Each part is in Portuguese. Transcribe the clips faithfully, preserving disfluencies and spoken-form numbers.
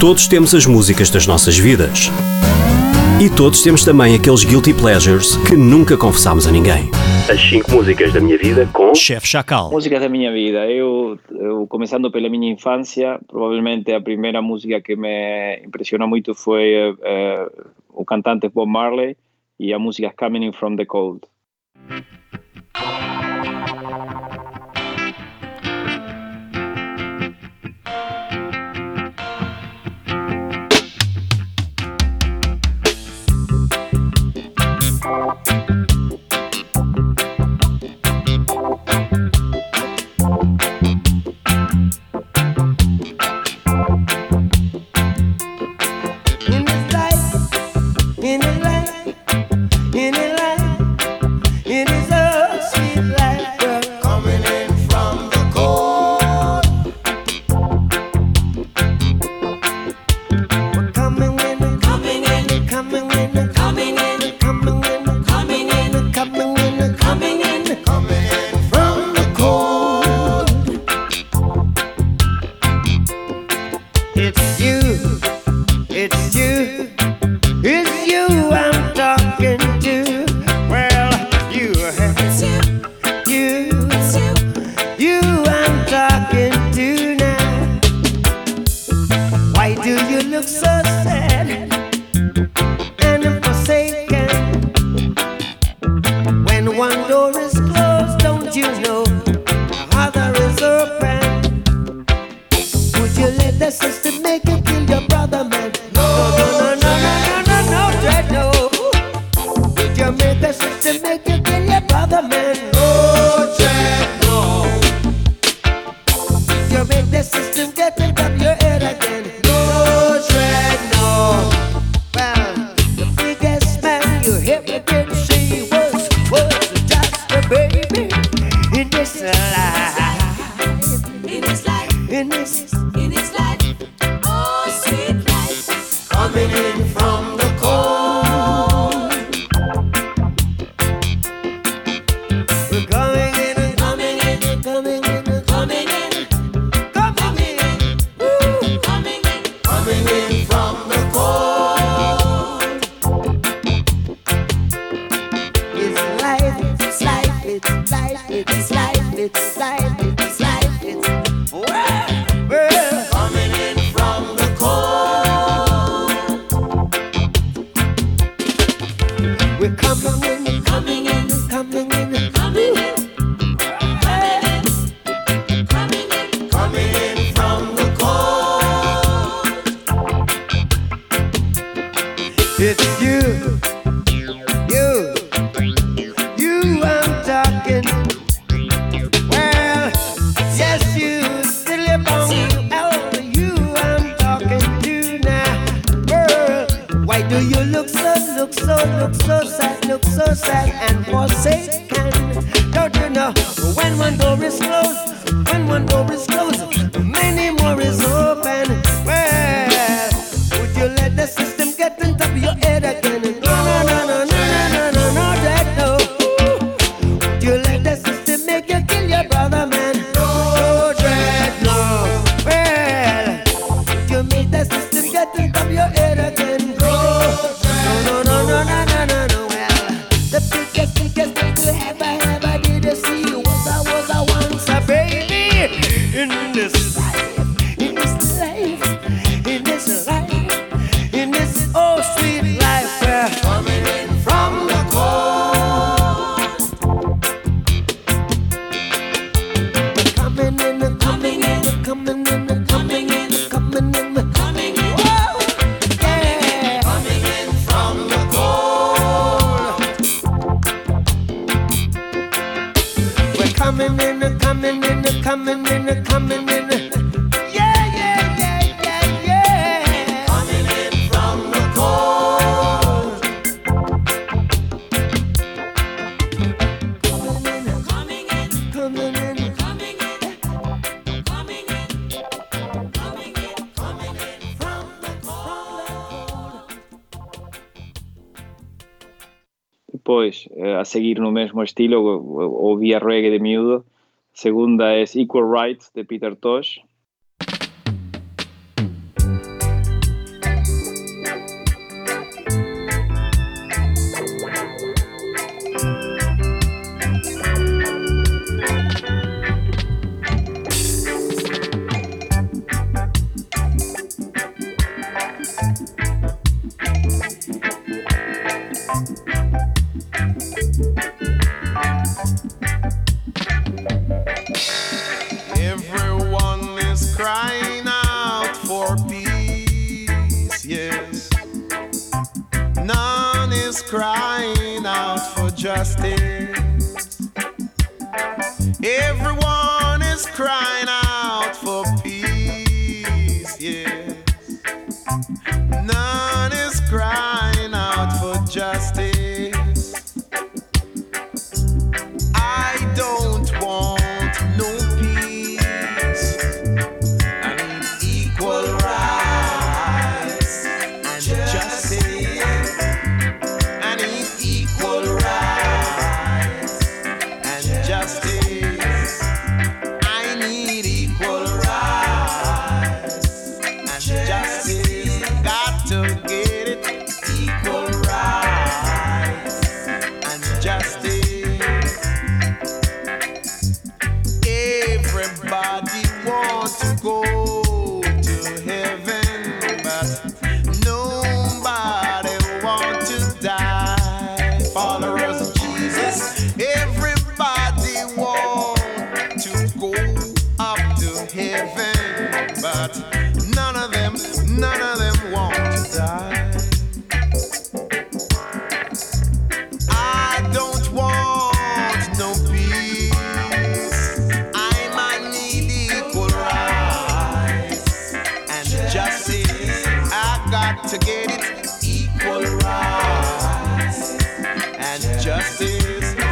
Todos temos as músicas das nossas vidas. E todos temos também aqueles guilty pleasures que nunca confessámos a ninguém. As cinco músicas da minha vida com Chef Chakall. Músicas da minha vida. Eu, eu, começando pela minha infância, provavelmente a primeira música que me impressionou muito foi uh, o cantante Bob Marley e a música Coming In From The Cold. Depois, a seguir no mesmo estilo, ouvia reggae de miúdo. A segunda é Equal Rights, de Peter Tosh. justice. Everyone is crying out for peace, yes. None is crying out for justice. I don't want no peace. I need equal rights and justice. I need equal rights and justice. I need equal rights and justice. Got to get it. Equal rights and justice. Everybody wants to go to heaven, but nobody wants to die. Followers of Jesus, everybody wants to go up to heaven, but none of them, none of them want to die. I don't want no peace. I might need equal rights and justice. I got to get it. Equal rights and justice. I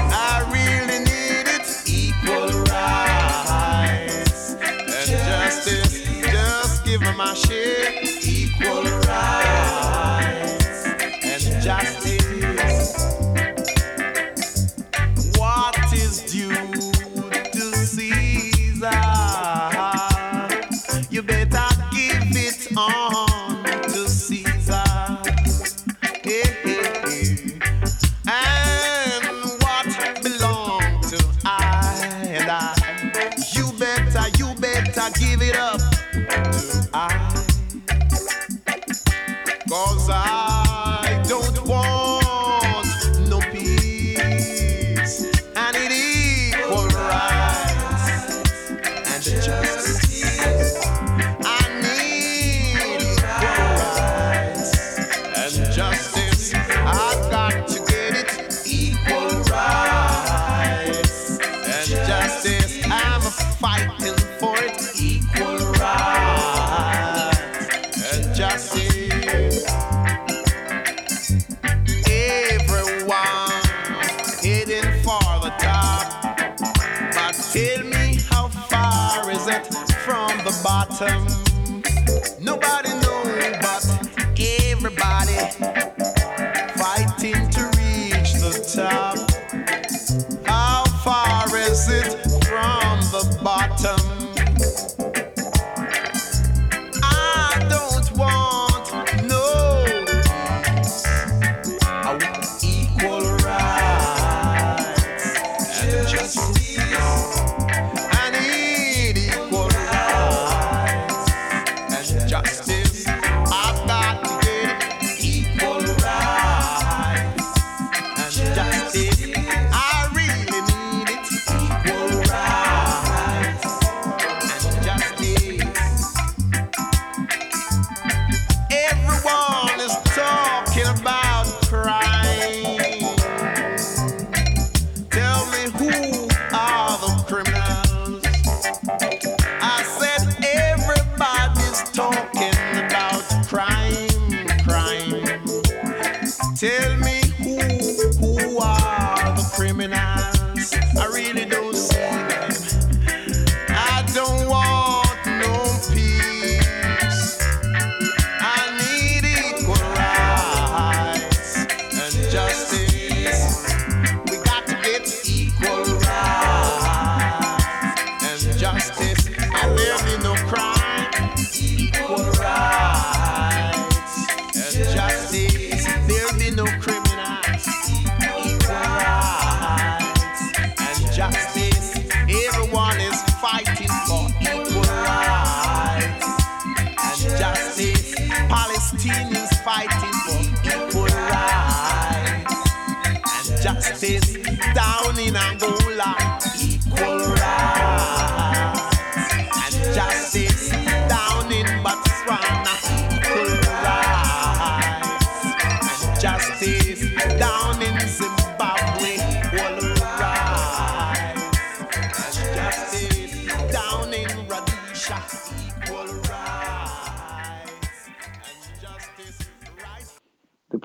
really need it. Equal rights and justice. Just give me my share. Equal rights and justice. What is due to Caesar, you better give it on to Caesar. Hey, hey, hey. And what belongs to I and I, you better, you better give it up to I. 'Cause I don't want no peace. I need equal rights and justice. I need equal rights and justice. I got to get it. Equal rights and justice. I'm fighting for it. Equal rights and justice. Everyone heading for the top, but tell me how far is it from the bottom? Nobody knows, but everybody fighting to reach the top. How far is it from the bottom? Talking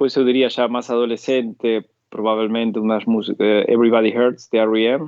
Después eu diría ya más adolescente, probablemente unas músicas, uh, Everybody Hurts de R E M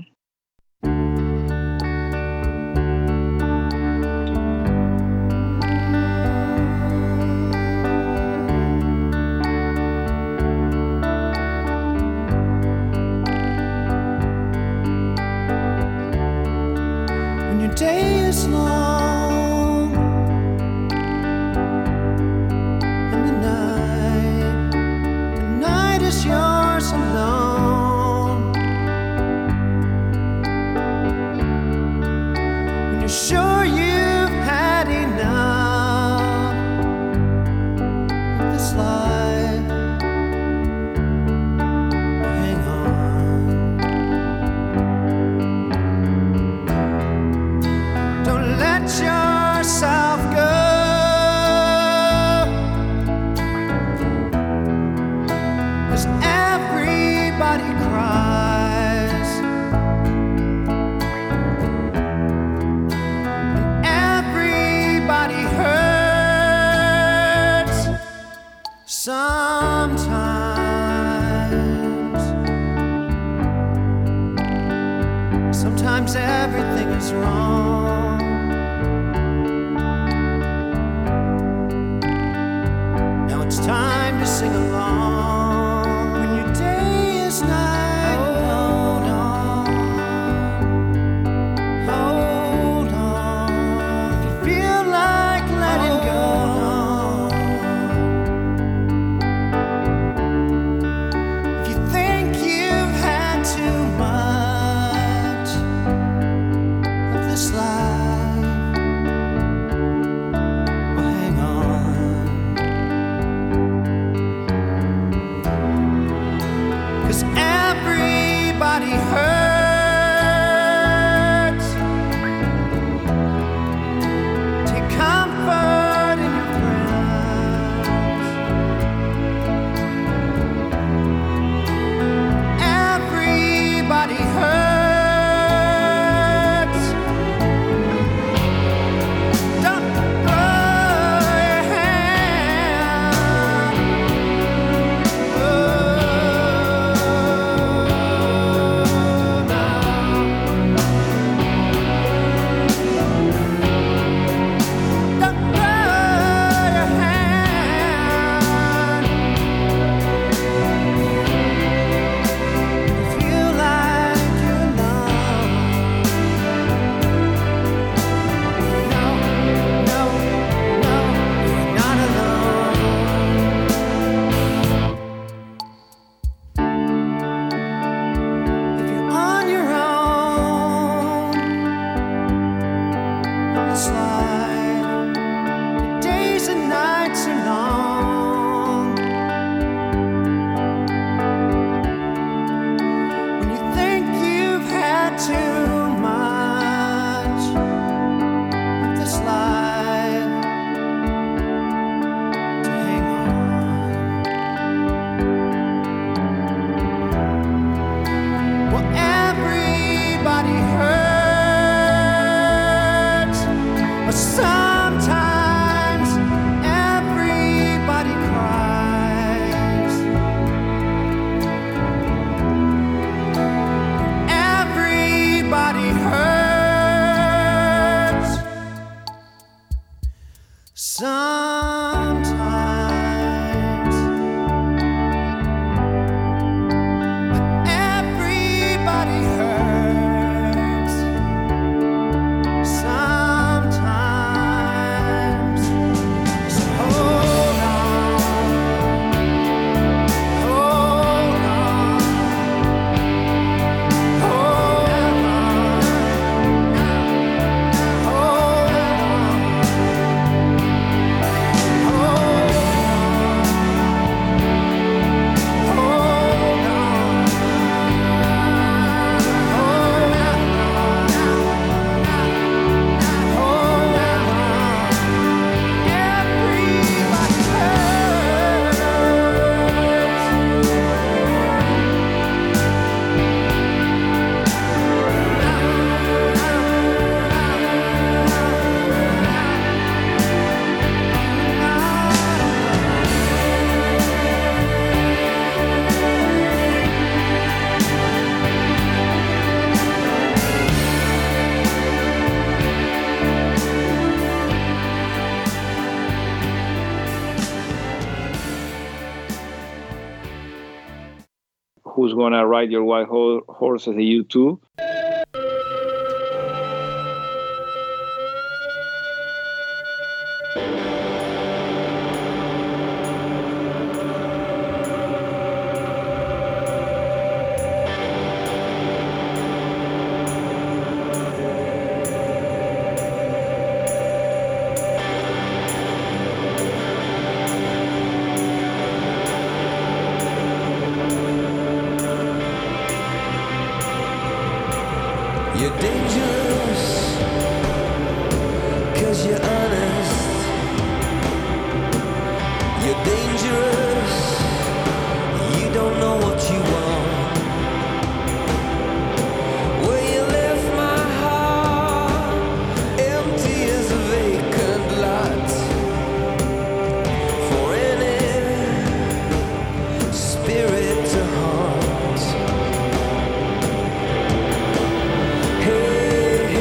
Oh Who's Gonna Ride Your White Horse as a U two. Hey,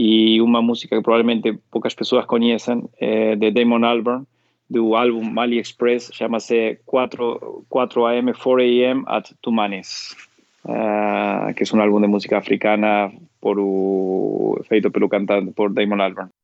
e uma música que provavelmente poucas pessoas conhecem, é de Damon Albarn, do álbum Mali Express, chama-se quatro a m, quatro a m at Tumanes, uh, que é um álbum de música africana por o, feito pelo cantante, por Damon Albarn.